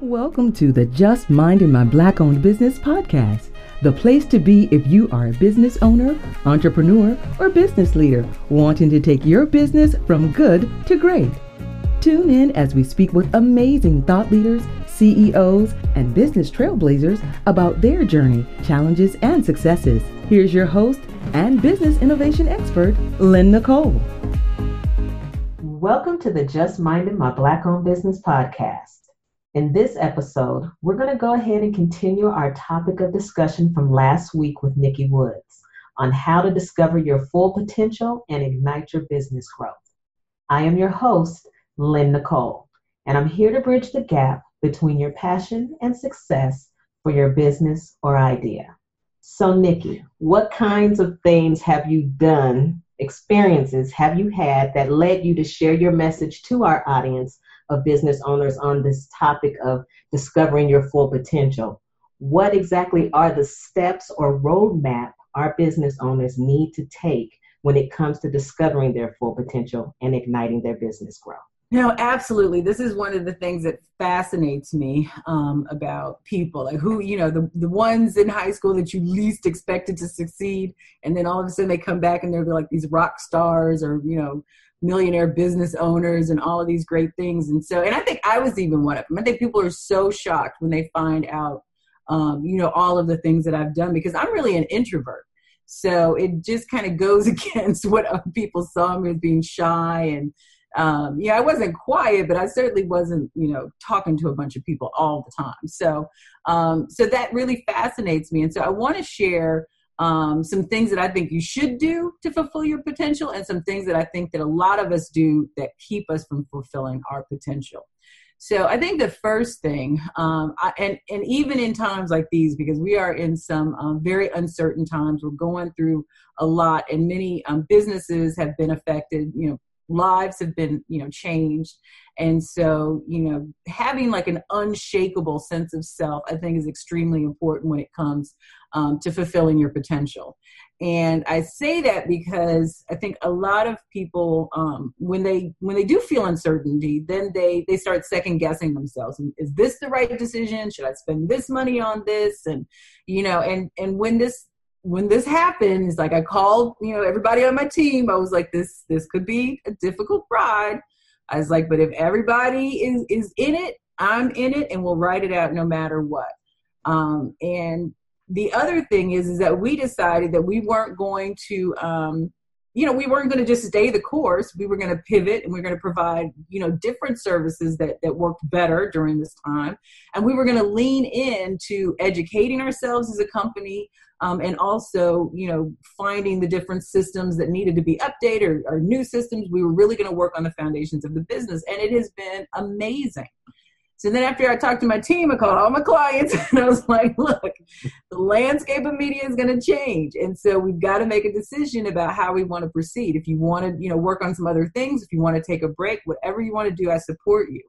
Welcome to the Just Minding My Black-Owned Business Podcast, the place to be if you are a business owner, entrepreneur, or business leader wanting to take your business from good to great. Tune in as we speak with amazing thought leaders, CEOs, and business trailblazers about their journey, challenges, and successes. Here's your host and business innovation expert, Lynn Nicole. Welcome to the Just Minding My Black-Owned Business Podcast. In this episode, we're going to go ahead and continue our topic of discussion from last week with Nikki Woods on how to discover your full potential and ignite your business growth. I am your host, Lynn Nicole, and I'm here to bridge the gap between your passion and success for your business or idea. So, Nikki, what kinds of things have you done, experiences have you had that led you to share your message to our audience of business owners on this topic of discovering your full potential? What exactly are the steps or roadmap our business owners need to take when it comes to discovering their full potential and igniting their business growth? No, absolutely. This is one of the things that fascinates me about people, like who, you know, the ones in high school that you least expected to succeed. And then all of a sudden they come back and they're like these rock stars or, you know, millionaire business owners and all of these great things. And so, and I think I was even one of them. I think people are so shocked when they find out, you know, all of the things that I've done, because I'm really an introvert. So it just kind of goes against what other people saw me as being shy. And I wasn't quiet, but I certainly wasn't, you know, talking to a bunch of people all the time. So, so that really fascinates me. And so I want to share some things that I think you should do to fulfill your potential, and some things that I think that a lot of us do that keep us from fulfilling our potential. So I think the first thing, and even in times like these, because we are in some very uncertain times, we're going through a lot, and many businesses have been affected, you know, lives have been, you know, changed. And so, you know, having like an unshakable sense of self, I think, is extremely important when it comes to fulfilling your potential. And I say that because I think a lot of people, when they do feel uncertainty, then they start second guessing themselves. And is this the right decision? Should I spend this money on this? And, you know, and when this happened, it's like I called, you know, everybody on my team. I was like, this could be a difficult ride. I was like, but if everybody is in it, I'm in it, and we'll ride it out no matter what. And the other thing is that we decided that we weren't going to, we weren't going to just stay the course. We were going to pivot, and we were going to provide, you know, different services that worked better during this time. And we were going to lean into educating ourselves as a company, and also, you know, finding the different systems that needed to be updated or new systems. We were really going to work on the foundations of the business. And it has been amazing. So then after I talked to my team, I called all my clients, and I was like, look, the landscape of media is going to change. And so we've got to make a decision about how we want to proceed. If you want to, you know, work on some other things, if you want to take a break, whatever you want to do, I support you.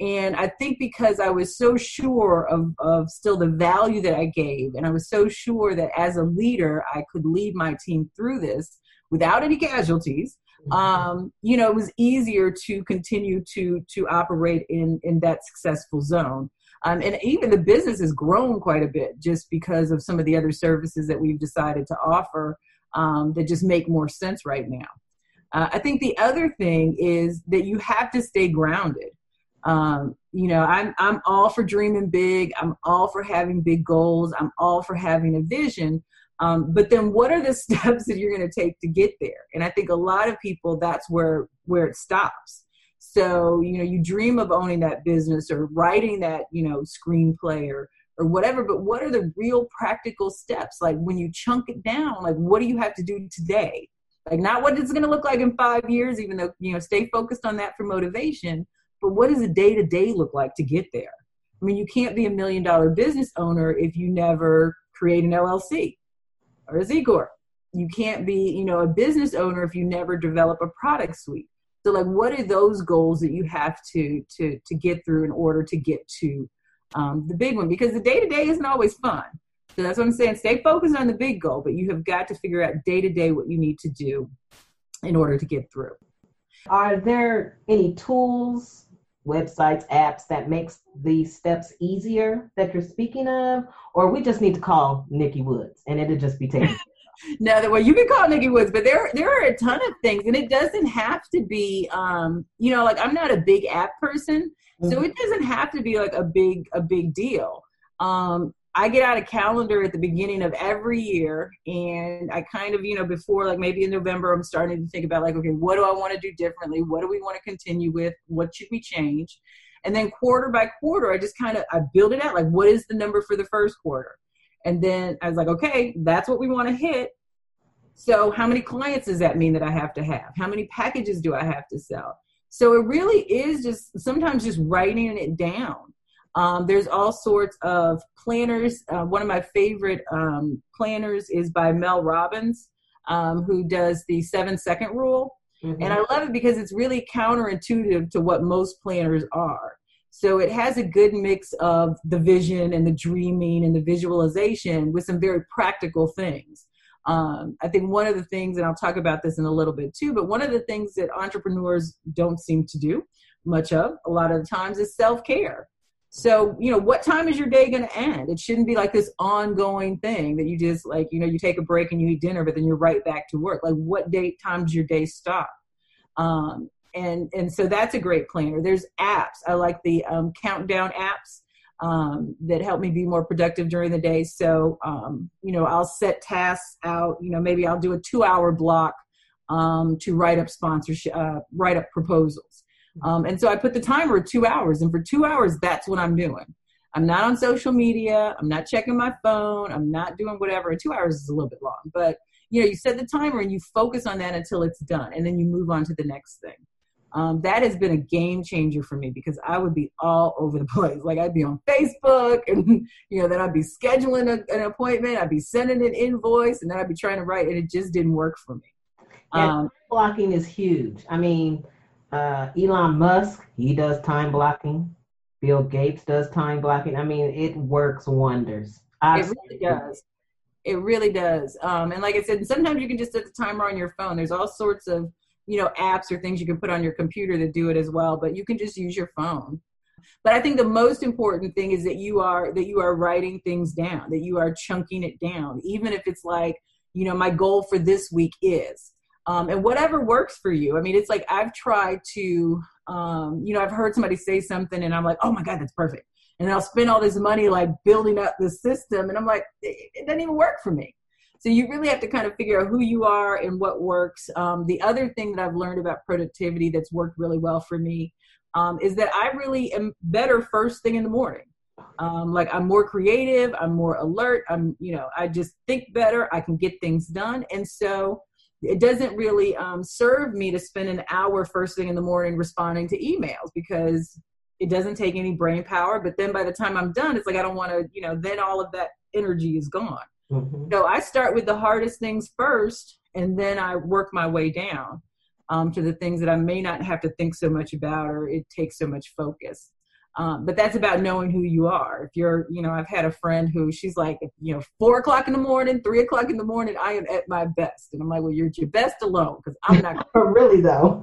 And I think because I was so sure of still the value that I gave, and I was so sure that as a leader, I could lead my team through this without any casualties, it was easier to continue to operate in that successful zone. And even the business has grown quite a bit just because of some of the other services that we've decided to offer that just make more sense right now. I think the other thing is that you have to stay grounded. I'm all for dreaming big. I'm all for having big goals. I'm all for having a vision. But then what are the steps that you're going to take to get there? And I think a lot of people, that's where it stops. So, you know, you dream of owning that business or writing that, you know, screenplay or whatever, but what are the real practical steps? Like when you chunk it down, like what do you have to do today? Like not what it's going to look like in 5 years, even though, you know, stay focused on that for motivation, but what does a day-to-day look like to get there? I mean, you can't be $1 million business owner if you never create an LLC. Or a Z Corp. You can't be, you know, a business owner if you never develop a product suite. So like, what are those goals that you have to get through in order to get to the big one? Because the day-to-day isn't always fun. So that's what I'm saying. Stay focused on the big goal, but you have got to figure out day-to-day what you need to do in order to get through. Are there any tools, websites, apps that makes these steps easier that you're speaking of, or we just need to call Nikki Woods and it'll just be taken. No, well, you can call Nikki Woods, but there are a ton of things, and it doesn't have to be, you know, like I'm not a big app person, mm-hmm. so it doesn't have to be like a big deal. I get out a calendar at the beginning of every year, and I kind of, you know, before like maybe in November, I'm starting to think about like, okay, what do I want to do differently? What do we want to continue with? What should we change? And then quarter by quarter, I just kind of, I build it out. Like, what is the number for the first quarter? And then I was like, okay, that's what we want to hit. So how many clients does that mean that I have to have? How many packages do I have to sell? So it really is just sometimes just writing it down. There's all sorts of planners. One of my favorite planners is by Mel Robbins, who does the 7-second rule. Mm-hmm. And I love it because it's really counterintuitive to what most planners are. So it has a good mix of the vision and the dreaming and the visualization with some very practical things. I think one of the things, and I'll talk about this in a little bit too, but one of the things that entrepreneurs don't seem to do much of a lot of the times is self-care. So, you know, what time is your day going to end? It shouldn't be like this ongoing thing that you just like, you know, you take a break and you eat dinner, but then you're right back to work. Like what date, time does your day stop? And so that's a great planner. There's apps. I like the countdown apps that help me be more productive during the day. So, you know, I'll set tasks out, you know, maybe I'll do a 2-hour block to write up sponsorship, write up proposals. And so I put the timer at 2 hours, and for 2 hours, that's what I'm doing. I'm not on social media. I'm not checking my phone. I'm not doing whatever. And 2 hours is a little bit long, but you know, you set the timer and you focus on that until it's done, and then you move on to the next thing. That has been a game changer for me because I would be all over the place. Like I'd be on Facebook and, you know, then I'd be scheduling an appointment. I'd be sending an invoice and then I'd be trying to write, and it just didn't work for me. Blocking is huge. I mean, Elon Musk, he does time blocking. Bill Gates does time blocking. I mean, it works wonders. It really does. It really does. And like I said, sometimes you can just set the timer on your phone. There's all sorts of, you know, apps or things you can put on your computer to do it as well, but you can just use your phone. But I think the most important thing is that you are writing things down, that you are chunking it down, even if it's like, you know, my goal for this week is, and whatever works for you. I mean, it's like, I've tried to, you know, I've heard somebody say something and I'm like, oh my God, that's perfect. And I'll spend all this money like building up the system. And I'm like, it doesn't even work for me. So you really have to kind of figure out who you are and what works. The other thing that I've learned about productivity that's worked really well for me is that I really am better first thing in the morning. Like I'm more creative, I'm more alert, I'm, you know, I just think better, I can get things done. And so it doesn't really serve me to spend an hour first thing in the morning responding to emails because it doesn't take any brain power, but then by the time I'm done, it's like, I don't want to, you know, then all of that energy is gone. Mm-hmm. So I start with the hardest things first, and then I work my way down to the things that I may not have to think so much about, or it takes so much focus. But that's about knowing who you are. If you're, you know, I've had a friend who she's like, you know, 4 o'clock in the morning, 3 o'clock in the morning, I am at my best. And I'm like, well, you're at your best alone. Cause I'm not really though.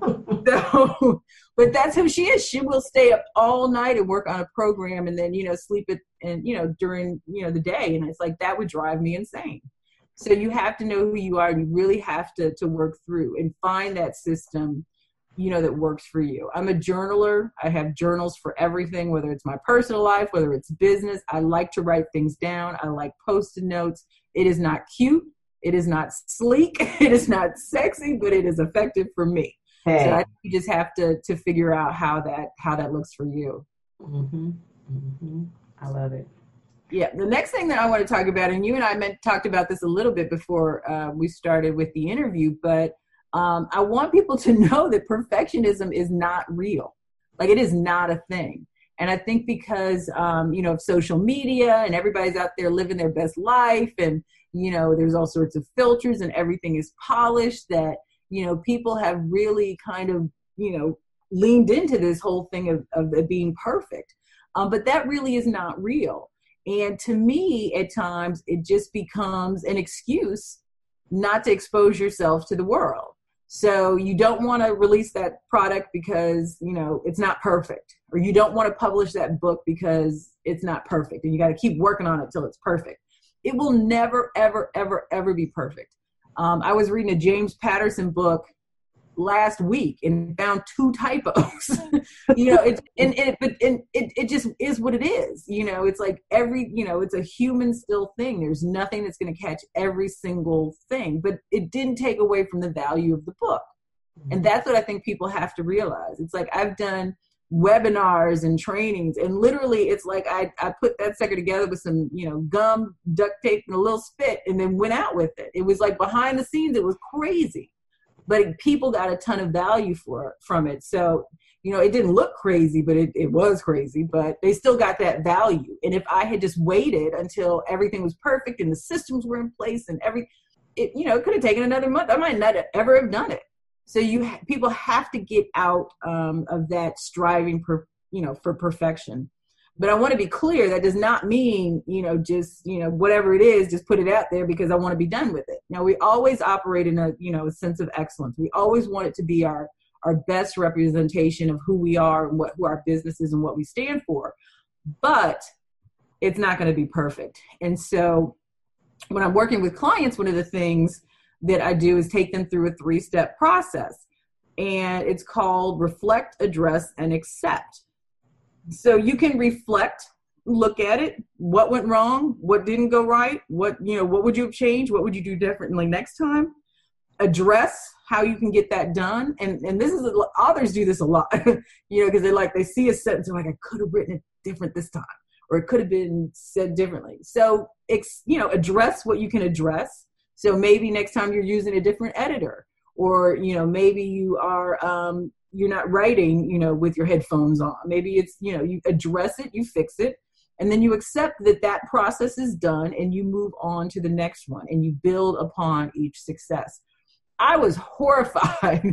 So, but that's who she is. She will stay up all night and work on a program and then, you know, sleep it and, you know, during, you know, the day. And it's like, that would drive me insane. So you have to know who you are, and you really have to work through and find that system, you know, that works for you. I'm a journaler. I have journals for everything, whether it's my personal life, whether it's business. I like to write things down. I like Post-it notes. It is not cute. It is not sleek. It is not sexy, but it is effective for me. Hey. So I think you just have to figure out how that looks for you. Mm-hmm. Mm-hmm. I love it. Yeah. The next thing that I want to talk about, and you and I talked about this a little bit before we started with the interview, but I want people to know that perfectionism is not real. Like it is not a thing. And I think because, you know, of social media and everybody's out there living their best life and, you know, there's all sorts of filters and everything is polished that, you know, people have really kind of, you know, leaned into this whole thing of being perfect. But that really is not real. And to me, at times, it just becomes an excuse not to expose yourself to the world. So you don't want to release that product because, you know, it's not perfect. or you don't want to publish that book because it's not perfect and you got to keep working on it till it's perfect. It will never, ever, ever, ever be perfect. I was reading a James Patterson book last week and found 2 typos. You know, it just is what it is. You know, it's like it's a human still thing. There's nothing that's going to catch every single thing, but it didn't take away from the value of the book. And that's what I think people have to realize. It's like, I've done webinars and trainings, and literally it's like I put that sucker together with some gum, duct tape, and a little spit, and then went out with it. It was like behind the scenes, it was crazy, but people got a ton of value from it. So it didn't look crazy, but it was crazy, but they still got that value. And if I had just waited until everything was perfect and the systems were in place and it could have taken another month, I might not ever have done it. So people have to get out of that striving for perfection. But I want to be clear, that does not mean, whatever it is, just put it out there because I want to be done with it. Now, we always operate in a sense of excellence. We always want it to be our best representation of who we are and who our business is and what we stand for. But it's not going to be perfect. And so when I'm working with clients, one of the things that I do is take them through a 3-step process, and it's called reflect, address, and accept. So you can reflect, look at it, what went wrong, what didn't go right, what would you have changed, what would you do differently next time? Address how you can get that done. And this is, authors do this a lot, because they see a sentence and like, I could have written it different this time, or it could have been said differently. So address what you can address. So maybe next time you're using a different editor, or, maybe you are, you're not writing, with your headphones on. Maybe it's, you address it, you fix it, and then you accept that process is done, and you move on to the next one, and you build upon each success. I was horrified.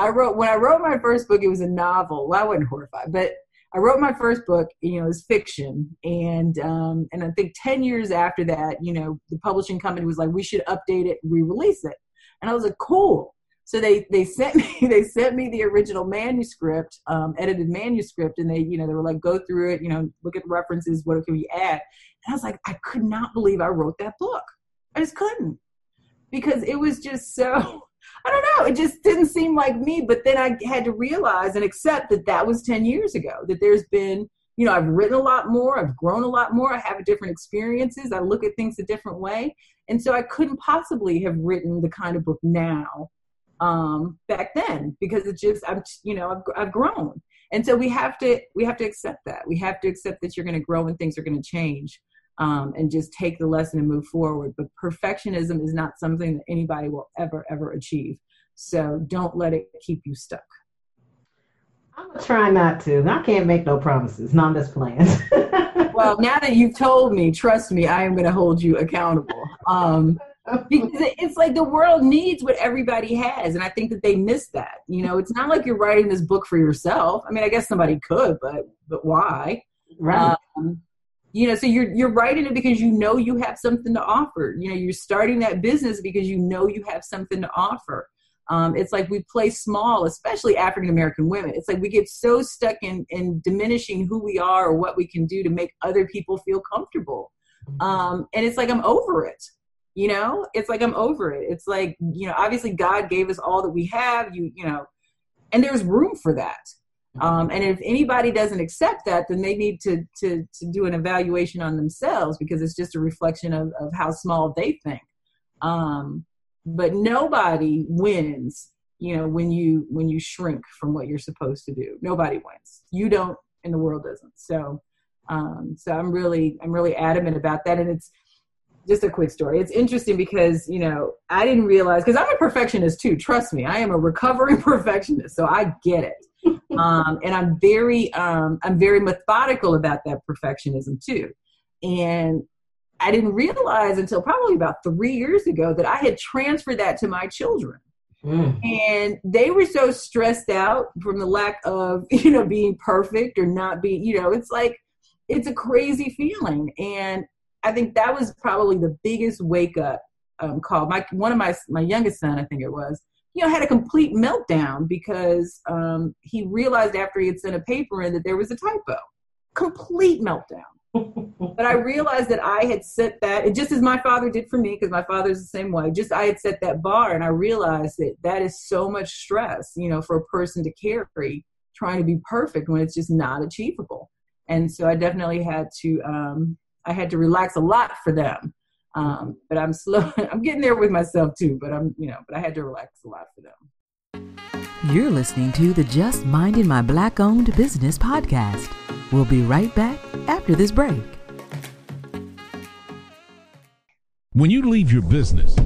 When I wrote my first book, it was a novel. Well, I wasn't horrified, but I wrote my first book, it was fiction. And I think 10 years after that, the publishing company was like, we should update it, re-release it. And I was like, cool. So they sent me the original manuscript, edited manuscript. And they were like, go through it, look at references, what can we add? And I was like, I could not believe I wrote that book. I just couldn't, because it was just so, I don't know, it just didn't seem like me. But then I had to realize and accept that was 10 years ago, that there's been, I've written a lot more, I've grown a lot more, I have different experiences, I look at things a different way. And so I couldn't possibly have written the kind of book now back then, because it's just, I've grown. And so we have to accept that. We have to accept that you're going to grow and things are going to change. And just take the lesson and move forward. But perfectionism is not something that anybody will ever, ever achieve. So don't let it keep you stuck. I'm going to try not to. I can't make no promises. No, I'm just playing. Well, now that you've told me, trust me, I am going to hold you accountable. Because it's like the world needs what everybody has. And I think that they miss that. It's not like you're writing this book for yourself. I mean, I guess somebody could, but why? Right. So you're writing it because you have something to offer. You're starting that business because you have something to offer. It's like we play small, especially African American women. It's like we get so stuck in diminishing who we are or what we can do to make other people feel comfortable. And it's like, I'm over it. It's like, I'm over it. It's like, obviously God gave us all that we have, and there's room for that. And if anybody doesn't accept that, then they need to do an evaluation on themselves, because it's just a reflection of how small they think. But nobody wins, when you shrink from what you're supposed to do. Nobody wins. You don't, and the world doesn't. So I'm really adamant about that. And it's just a quick story. It's interesting because, I didn't realize, because I'm a perfectionist too. Trust me, I am a recovering perfectionist, so I get it. And I'm very methodical about that perfectionism too. And I didn't realize until probably about 3 years ago that I had transferred that to my children. And they were so stressed out from the lack of, being perfect or not being, it's like, it's a crazy feeling. And I think that was probably the biggest wake up call. One of my youngest son, I think it was, you know, had a complete meltdown because he realized after he had sent a paper in that there was a typo. Complete meltdown. But I realized that I had set that, and just as my father did for me, because my father's the same way, just I had set that bar, and I realized that that is so much stress, you know, for a person to carry, trying to be perfect when it's just not achievable. And so I definitely had to, I had to relax a lot for them. But I'm slow, I'm getting there with myself too, but I'm, you know, but I had to relax a lot for them. You're listening to the Just Minding My Black-Owned Business Podcast. We'll be right back after this break. When you leave your business,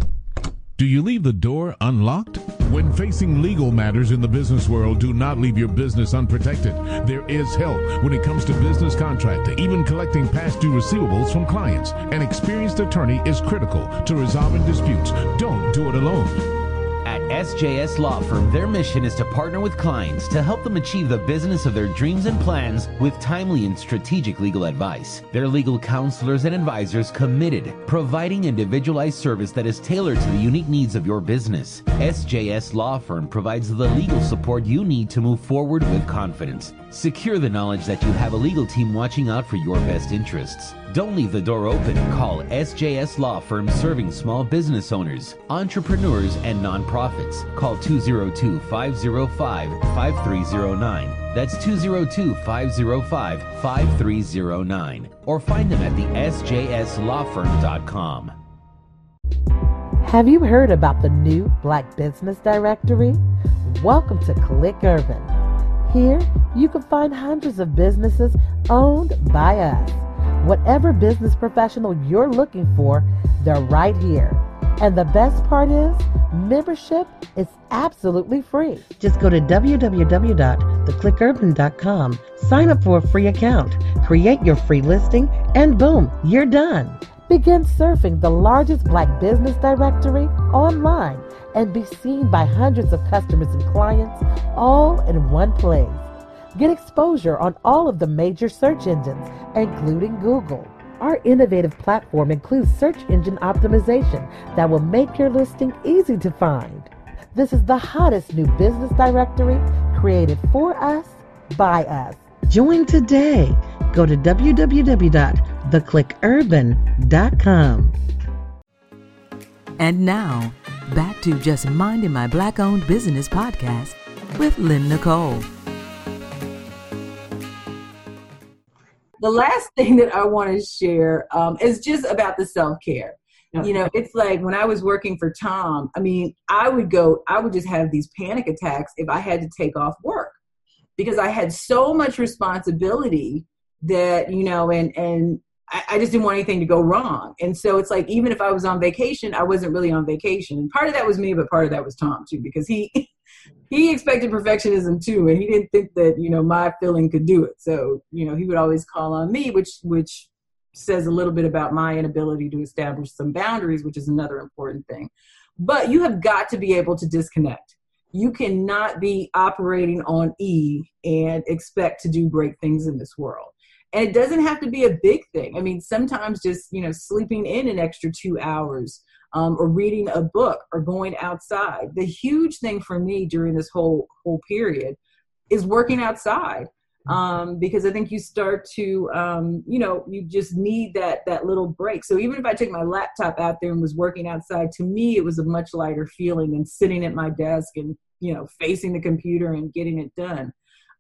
do you leave the door unlocked? When facing legal matters in the business world, do not leave your business unprotected. There is help when it comes to business contracting, even collecting past due receivables from clients. An experienced attorney is critical to resolving disputes. Don't do it alone. At SJS Law Firm, their mission is to partner with clients to help them achieve the business of their dreams and plans with timely and strategic legal advice. Their legal counselors and advisors committed, providing individualized service that is tailored to the unique needs of your business. SJS Law Firm provides the legal support you need to move forward with confidence. Secure the knowledge that you have a legal team watching out for your best interests. Don't leave the door open. Call SJS Law Firm, serving small business owners, entrepreneurs, and nonprofits. Call 202-505-5309. That's 202-505-5309. Or find them at the sjslawfirm.com. Have you heard about the new Black Business Directory? Welcome to Click Urban. Here, you can find hundreds of businesses owned by us. Whatever business professional you're looking for, they're right here. And the best part is, membership is absolutely free. Just go to www.theclickurban.com, sign up for a free account, create your free listing, and boom, you're done. Begin surfing the largest Black business directory online and be seen by hundreds of customers and clients all in one place. Get exposure on all of the major search engines, including Google. Our innovative platform includes search engine optimization that will make your listing easy to find. This is the hottest new business directory created for us, by us. Join today. Go to www.theclickurban.com. And now, back to Just Minding My Black-Owned Business Podcast with Lynn Nicole. The last thing that I want to share is just about the self-care. Okay. You know, it's like when I was working for Tom, I mean, I would just have these panic attacks if I had to take off work because I had so much responsibility that, you know, and I just didn't want anything to go wrong. And so it's like, even if I was on vacation, I wasn't really on vacation. And part of that was me, but part of that was Tom too, because he expected perfectionism too, and he didn't think that, you know, my feeling could do it. So, you know, he would always call on me, which says a little bit about my inability to establish some boundaries, which is another important thing. But you have got to be able to disconnect. You cannot be operating on E and expect to do great things in this world. And it doesn't have to be a big thing. I mean, sometimes just, you know, sleeping in an extra 2 hours or reading a book or going outside. The huge thing for me during this whole period is working outside because I think you start to, you know, you just need that little break. So even if I took my laptop out there and was working outside, to me, it was a much lighter feeling than sitting at my desk and, you know, facing the computer and getting it done.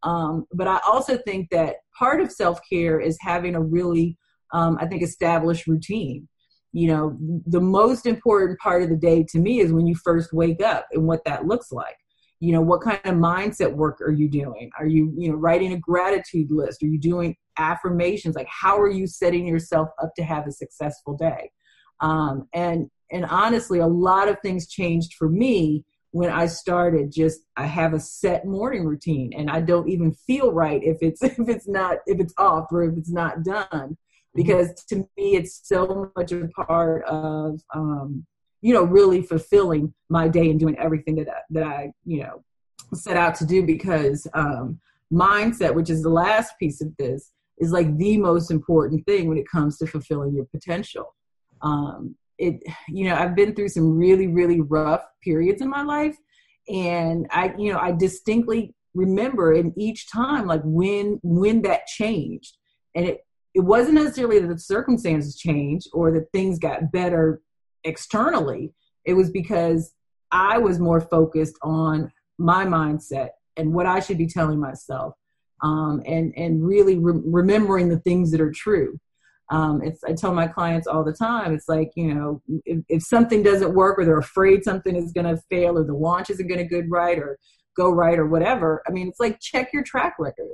But I also think that part of self-care is having a really, I think, established routine. You know, the most important part of the day to me is when you first wake up and what that looks like. You know, what kind of mindset work are you doing? Are you, you know, writing a gratitude list? Are you doing affirmations? Like, how are you setting yourself up to have a successful day? And honestly, a lot of things changed for me when I started. I have a set morning routine, and I don't even feel right if it's off or if it's not done, because to me, it's so much a part of, you know, really fulfilling my day and doing everything that I, you know, set out to do, because mindset, which is the last piece of this, is like the most important thing when it comes to fulfilling your potential. It, you know, I've been through some really, really rough periods in my life, And I distinctly remember in each time, like when that changed, and it wasn't necessarily that the circumstances changed or that things got better externally. It was because I was more focused on my mindset and what I should be telling myself, and really remembering the things that are true. I tell my clients all the time, it's like, if something doesn't work or they're afraid something is going to fail or the launch isn't going to go right or whatever, it's like, check your track record.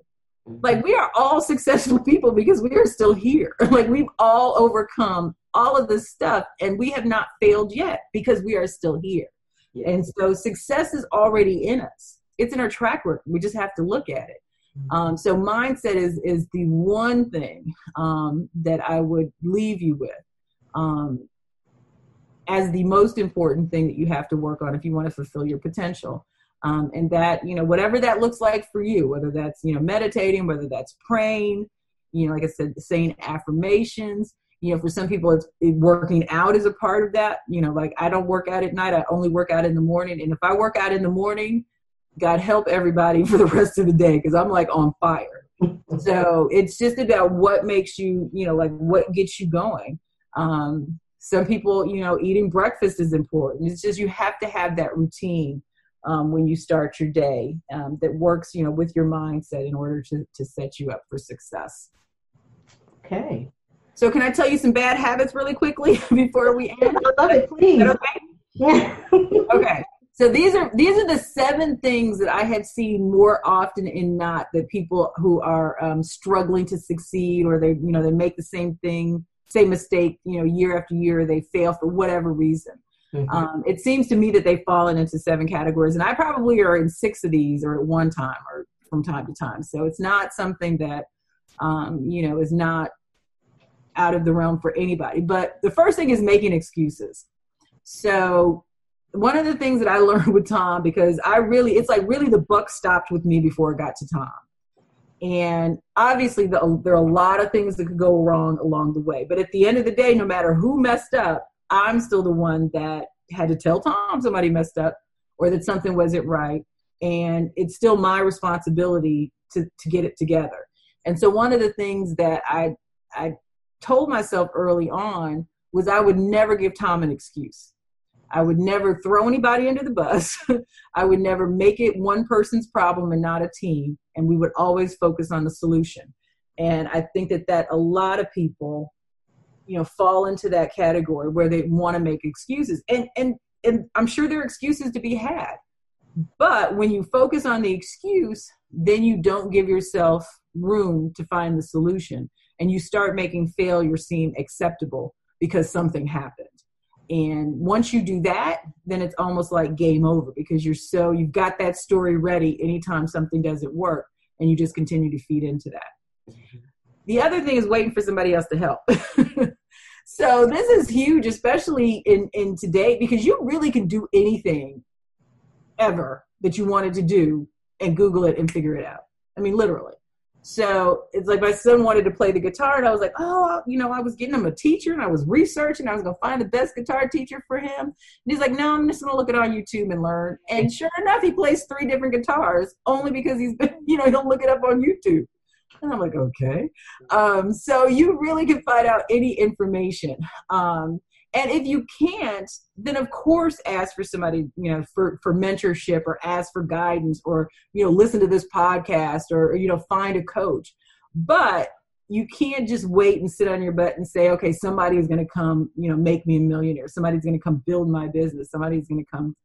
Like, we are all successful people because we are still here. Like, we've all overcome all of this stuff and we have not failed yet because we are still here. Yeah. And so success is already in us. It's in our track record. We just have to look at it. So mindset is the one thing that I would leave you with as the most important thing that you have to work on if you want to fulfill your potential. And that, whatever that looks like for you, whether that's, meditating, whether that's praying, like I said, saying affirmations, for some people it's working out is a part of that, like I don't work out at night. I only work out in the morning. And if I work out in the morning, God help everybody for the rest of the day, 'cause I'm like on fire. So it's just about what makes you, like what gets you going. Some people, eating breakfast is important. It's just, you have to have that routine when you start your day, that works, with your mindset in order to set you up for success. Okay. So can I tell you some bad habits really quickly before we end? I love it, please. Is that okay? Yeah. Okay. So these are the 7 things that I have seen more often than not that people who are struggling to succeed, or they, they make the same mistake, year after year, they fail for whatever reason. Mm-hmm. It seems to me that they've fallen into 7 categories, and I probably are in 6 of these, or at one time, or from time to time. So it's not something that, is not out of the realm for anybody. But the first thing is making excuses. So one of the things that I learned with Tom, because it's like the buck stopped with me before it got to Tom. And obviously there are a lot of things that could go wrong along the way. But at the end of the day, no matter who messed up, I'm still the one that had to tell Tom somebody messed up or that something wasn't right. And it's still my responsibility to get it together. And so one of the things that I told myself early on was I would never give Tom an excuse. I would never throw anybody under the bus. I would never make it one person's problem and not a team. And we would always focus on the solution. And I think that a lot of people, fall into that category where they want to make excuses. And I'm sure there are excuses to be had. But when you focus on the excuse, then you don't give yourself room to find the solution. And you start making failure seem acceptable because something happened. And once you do that, then it's almost like game over, because you've got that story ready anytime something doesn't work, and you just continue to feed into that. The other thing is waiting for somebody else to help. So this is huge, especially in today, because you really can do anything ever that you wanted to do and Google it and figure it out. Literally. So it's like my son wanted to play the guitar, and I was like, I was getting him a teacher, and I was researching. I was going to find the best guitar teacher for him. And he's like, no, I'm just going to look it on YouTube and learn. And sure enough, he plays 3 different guitars only because he's been, he'll look it up on YouTube. And I'm like, okay. So you really can find out any information. And if you can't, then of course, ask for somebody, for mentorship, or ask for guidance, or, listen to this podcast, or, find a coach. But you can't just wait and sit on your butt and say, okay, somebody is going to come, make me a millionaire. Somebody's going to come build my business. Somebody's going to come,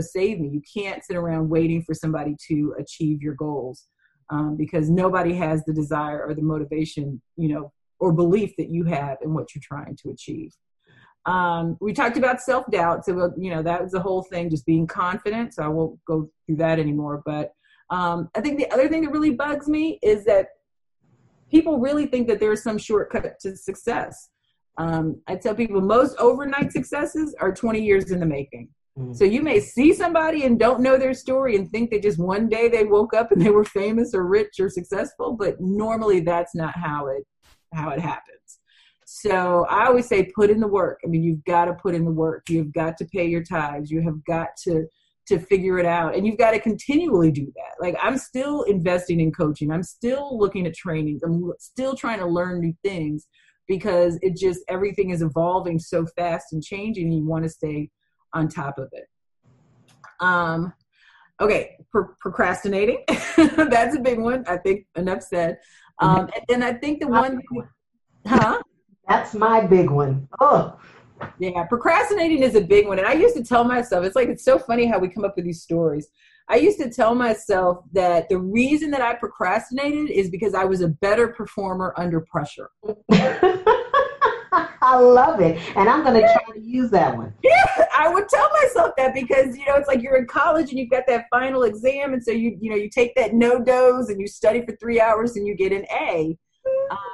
save me. You can't sit around waiting for somebody to achieve your goals, because nobody has the desire or the motivation, or belief that you have in what you're trying to achieve. We talked about self-doubt. So, that was the whole thing, just being confident. So I won't go through that anymore. But I think the other thing that really bugs me is that people really think that there's some shortcut to success. I tell people most overnight successes are 20 years in the making. Mm-hmm. So you may see somebody and don't know their story and think that just one day they woke up and they were famous or rich or successful. But normally that's not how it happens. So I always say, put in the work. You've got to put in the work. You've got to pay your tithes. You have got to to figure it out. And you've got to continually do that. Like, I'm still investing in coaching. I'm still looking at trainings. I'm still trying to learn new things because it just, everything is evolving so fast and changing. And you want to stay on top of it. Okay. Procrastinating. That's a big one. I think enough said. And then I think the one, That's my big one. Oh, yeah. Procrastinating is a big one. And I used to tell myself, it's like, it's so funny how we come up with these stories. I used to tell myself that the reason that I procrastinated is because I was a better performer under pressure. I love it. And I'm going to try to use that one. Yeah, I would tell myself that because, you know, it's like you're in college and you've got that final exam. And so, you take that no-dos and you study for 3 hours and you get an A.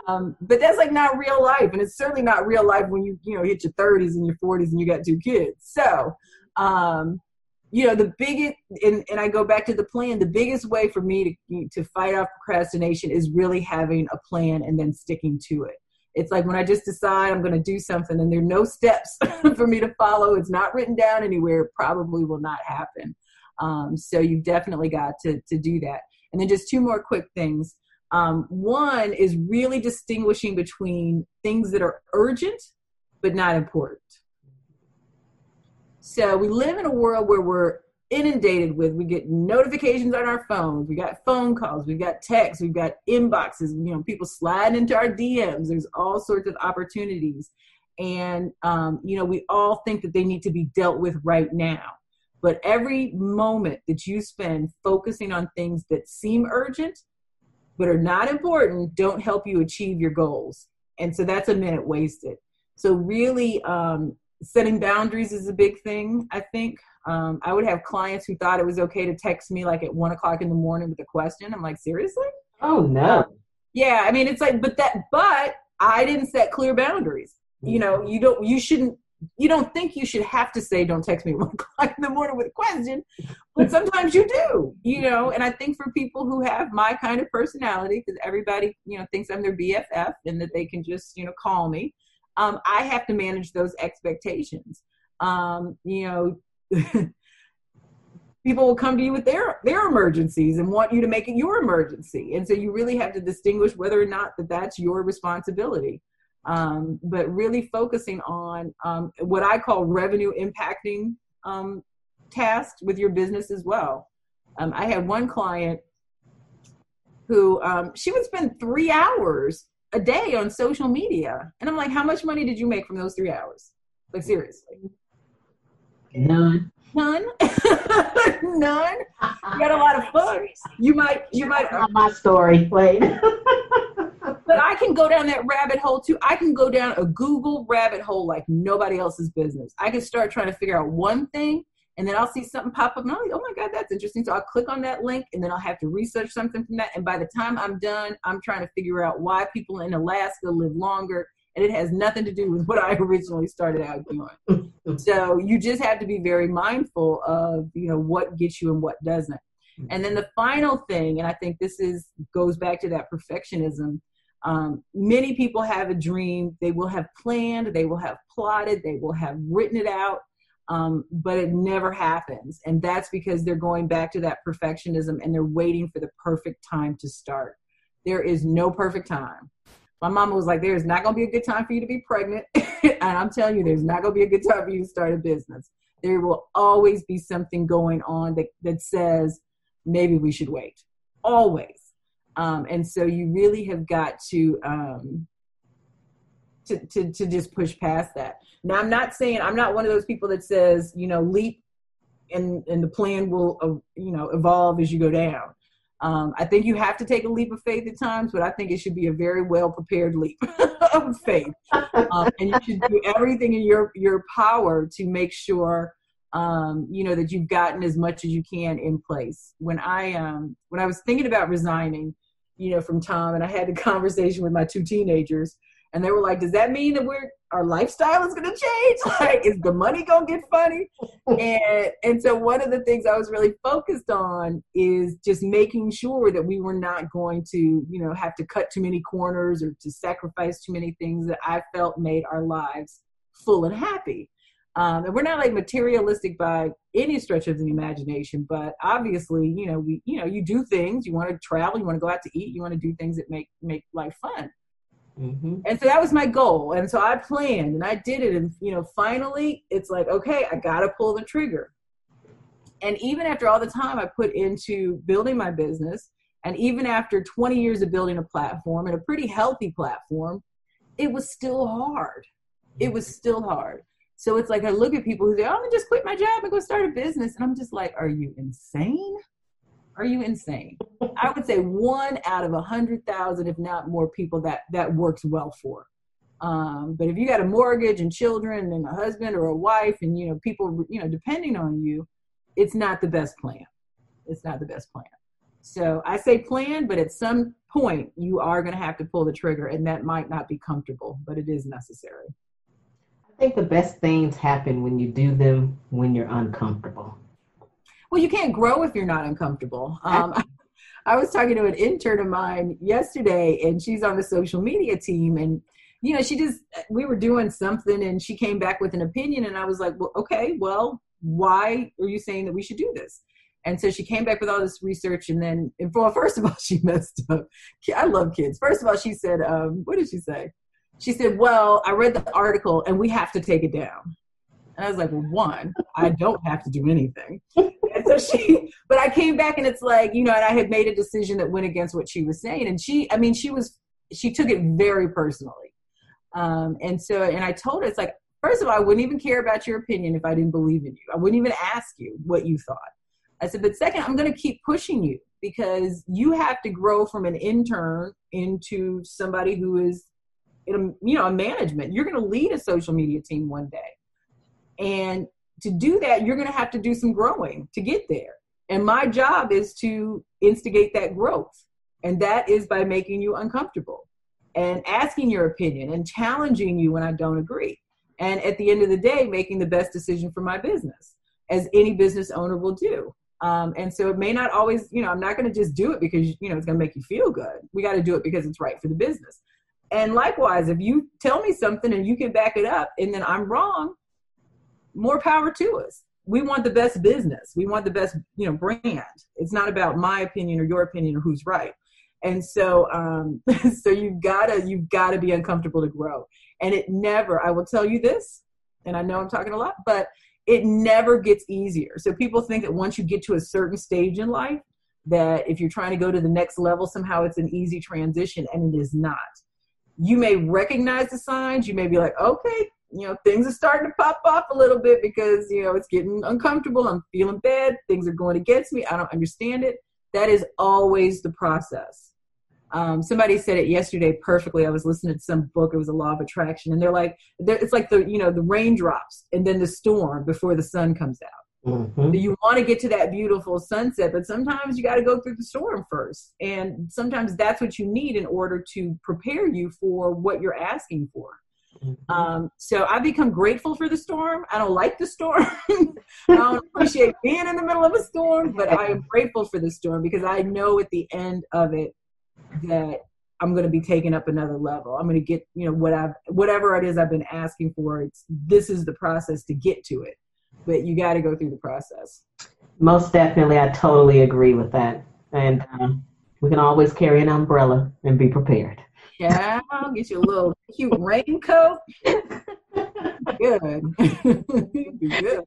But that's like not real life. And it's certainly not real life when you hit your 30s and your 40s and you got two kids. So, the biggest, and I go back to the plan, the biggest way for me to fight off procrastination is really having a plan and then sticking to it. It's like when I just decide I'm going to do something and there are no steps for me to follow, it's not written down anywhere, it probably will not happen. So you've definitely got to do that. And then just two more quick things. One is really distinguishing between things that are urgent but not important. So we live in a world where we're inundated with, we get notifications on our phones, we got phone calls, we've got texts, we've got inboxes, people sliding into our DMs, there's all sorts of opportunities. And, we all think that they need to be dealt with right now. But every moment that you spend focusing on things that seem urgent but are not important, don't help you achieve your goals. And so that's a minute wasted. So really setting boundaries is a big thing, I think. I would have clients who thought it was okay to text me like at 1:00 in the morning with a question. I'm like, seriously? Oh no. Yeah. I mean, it's like, but I didn't set clear boundaries. You know, you don't think you should have to say, don't text me at 1:00 in the morning with a question, but sometimes you do, and I think for people who have my kind of personality, because everybody, thinks I'm their BFF and that they can just, call me. I have to manage those expectations. People will come to you with their emergencies and want you to make it your emergency. And so you really have to distinguish whether or not that's your responsibility. But really focusing on what I call revenue impacting tasks with your business as well. I had one client who she would spend 3 hours a day on social media. And I'm like, how much money did you make from those 3 hours? Like, seriously. None. None. You got a lot of fun. You might. That's not my story. Wait. But I can go down that rabbit hole too. I can go down a Google rabbit hole like nobody else's business. I can start trying to figure out one thing, and then I'll see something pop up, and I'm like, oh my God, that's interesting. So I'll click on that link, and then I'll have to research something from that. And by the time I'm done, I'm trying to figure out why people in Alaska live longer. And it has nothing to do with what I originally started out doing. So you just have to be very mindful of, what gets you and what doesn't. And then the final thing, and I think this goes back to that perfectionism. Many people have a dream. They will have planned, they will have plotted, they will have written it out, but it never happens. And that's because they're going back to that perfectionism and they're waiting for the perfect time to start. There is no perfect time. My mama was like, there's not going to be a good time for you to be pregnant. And I'm telling you, there's not going to be a good time for you to start a business. There will always be something going on that says, maybe we should wait. Always. And so you really have got to just push past that. Now, I'm not one of those people that says, leap and the plan will, evolve as you go down. I think you have to take a leap of faith at times, but I think it should be a very well-prepared leap of faith. And you should do everything in your power to make sure, that you've gotten as much as you can in place. When I was thinking about resigning, from Tom, and I had a conversation with my two teenagers, and they were like, does that mean that our lifestyle is going to change? Like, is the money going to get funny? And so one of the things I was really focused on is just making sure that we were not going to, have to cut too many corners or to sacrifice too many things that I felt made our lives full and happy. And we're not like materialistic by any stretch of the imagination, but obviously, you do things, you want to travel, you want to go out to eat, you want to do things that make life fun. Mm-hmm. And so that was my goal. And so I planned and I did it. And, finally it's like, okay, I got to pull the trigger. And even after all the time I put into building my business, and even after 20 years of building a platform and a pretty healthy platform, it was still hard. It was still hard. So it's like I look at people who say, I'm going to just quit my job and go start a business. And I'm just like, are you insane? Are you insane? I would say 1 out of 100,000, if not more people that works well for. But if you got a mortgage and children and a husband or a wife and, people, depending on you, it's not the best plan. It's not the best plan. So I say plan, but at some point you are going to have to pull the trigger, and that might not be comfortable, but it is necessary. I think the best things happen when you do them when you're uncomfortable. Well, you can't grow if you're not uncomfortable. I was talking to an intern of mine yesterday, and she's on the social media team, and we were doing something, and she came back with an opinion, and I was like, well, okay, why are you saying that we should do this? And so she came back with all this research, and then, well, first of all, she messed up. I love kids. First of all, she said, what did she say? She said, well, I read the article and we have to take it down. And I was like, well, one, I don't have to do anything. And so but I came back and it's like, and I had made a decision that went against what she was saying. And she took it very personally. And I told her, it's like, first of all, I wouldn't even care about your opinion if I didn't believe in you. I wouldn't even ask you what you thought. I said, but second, I'm going to keep pushing you because you have to grow from an intern into somebody who is, a management. You're going to lead a social media team one day. And to do that, you're going to have to do some growing to get there. And my job is to instigate that growth. And that is by making you uncomfortable and asking your opinion and challenging you when I don't agree. And at the end of the day, making the best decision for my business, as any business owner will do. And so it may not always, I'm not going to just do it because, it's going to make you feel good. We got to do it because it's right for the business. And likewise, if you tell me something and you can back it up and then I'm wrong, more power to us. We want the best business. We want the best, brand. It's not about my opinion or your opinion or who's right. And so, so you've gotta be uncomfortable to grow. And it never, I will tell you this, and I know I'm talking a lot, but it never gets easier. So people think that once you get to a certain stage in life, that if you're trying to go to the next level, somehow it's an easy transition, and it is not. You may recognize the signs. You may be like, okay, things are starting to pop off a little bit because, it's getting uncomfortable. I'm feeling bad. Things are going against me. I don't understand it. That is always the process. Somebody said it yesterday perfectly. I was listening to some book. It was a Law of Attraction. And they're like, it's like the, the raindrops and then the storm before the sun comes out. Mm-hmm. So you want to get to that beautiful sunset, but sometimes you got to go through the storm first. And sometimes that's what you need in order to prepare you for what you're asking for. Mm-hmm. So I become grateful for the storm. I don't like the storm. I don't appreciate being in the middle of a storm, but I am grateful for the storm because I know at the end of it that I'm going to be taken up another level. I'm going to get, whatever it is I've been asking for. This is the process to get to it. But you got to go through the process. Most definitely. I totally agree with that. And we can always carry an umbrella and be prepared. Yeah, I'll get you a little cute raincoat. Good. Good.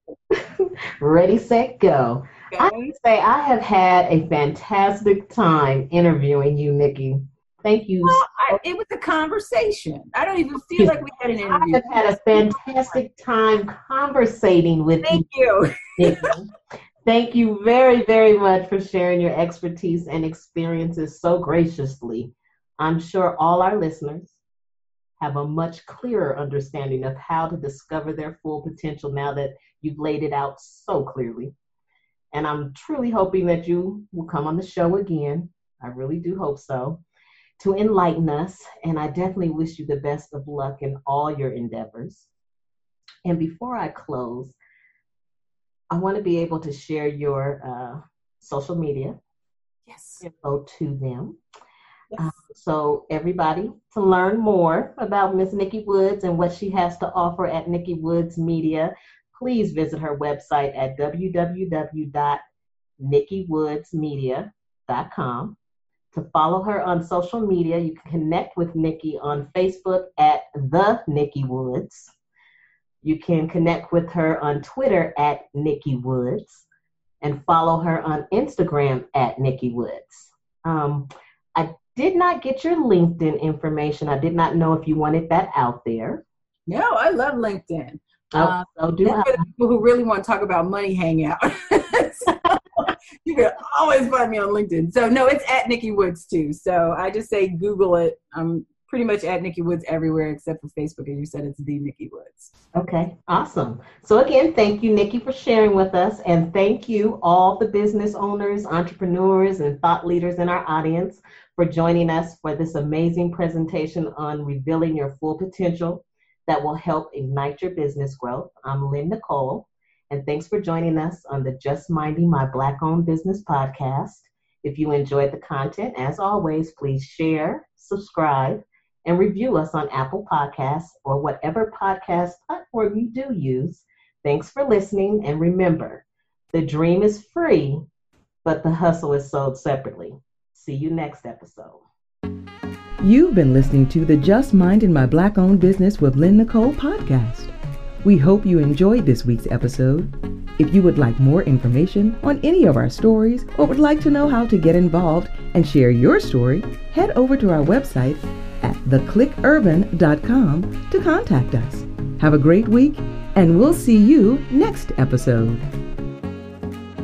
Ready, set, go. Okay. I would say I have had a fantastic time interviewing you, Nikki. Thank you. Well, it was a conversation. I don't even feel like we had an interview. I have had a fantastic time conversating with you. Thank you. Thank you very, very much for sharing your expertise and experiences so graciously. I'm sure all our listeners have a much clearer understanding of how to discover their full potential now that you've laid it out so clearly. And I'm truly hoping that you will come on the show again. I really do hope so, to enlighten us, and I definitely wish you the best of luck in all your endeavors. And before I close, I want to be able to share your social media. Yes. Go to them. Yes. So everybody, to learn more about Miss Nikki Woods and what she has to offer at Nikki Woods Media, please visit her website at www.NikkiWoodsMedia.com. To follow her on social media, you can connect with Nikki on Facebook at The Nikki Woods. You can connect with her on Twitter at Nikki Woods and follow her on Instagram at Nikki Woods. I did not get your LinkedIn information. I did not know if you wanted that out there. No, I love LinkedIn. So do I. People who really want to talk about money hang out. So, you can always find me on LinkedIn. So no, it's at Nikki Woods too. So I just say Google it. I'm pretty much at Nikki Woods everywhere except for Facebook. And you said it's The Nikki Woods. Okay, awesome. So again, thank you, Nikki, for sharing with us. And thank you all the business owners, entrepreneurs, and thought leaders in our audience for joining us for this amazing presentation on revealing your full potential that will help ignite your business growth. I'm Lynn Nicole, and thanks for joining us on the Just Minding My Black-Owned Business Podcast. If you enjoyed the content, as always, please share, subscribe, and review us on Apple Podcasts or whatever podcast platform you do use. Thanks for listening, and remember, the dream is free, but the hustle is sold separately. See you next episode. You've been listening to the Just Minding My Black-Owned Business with Lynn Nicole podcast. We hope you enjoyed this week's episode. If you would like more information on any of our stories or would like to know how to get involved and share your story, head over to our website at theclickurban.com to contact us. Have a great week, and we'll see you next episode.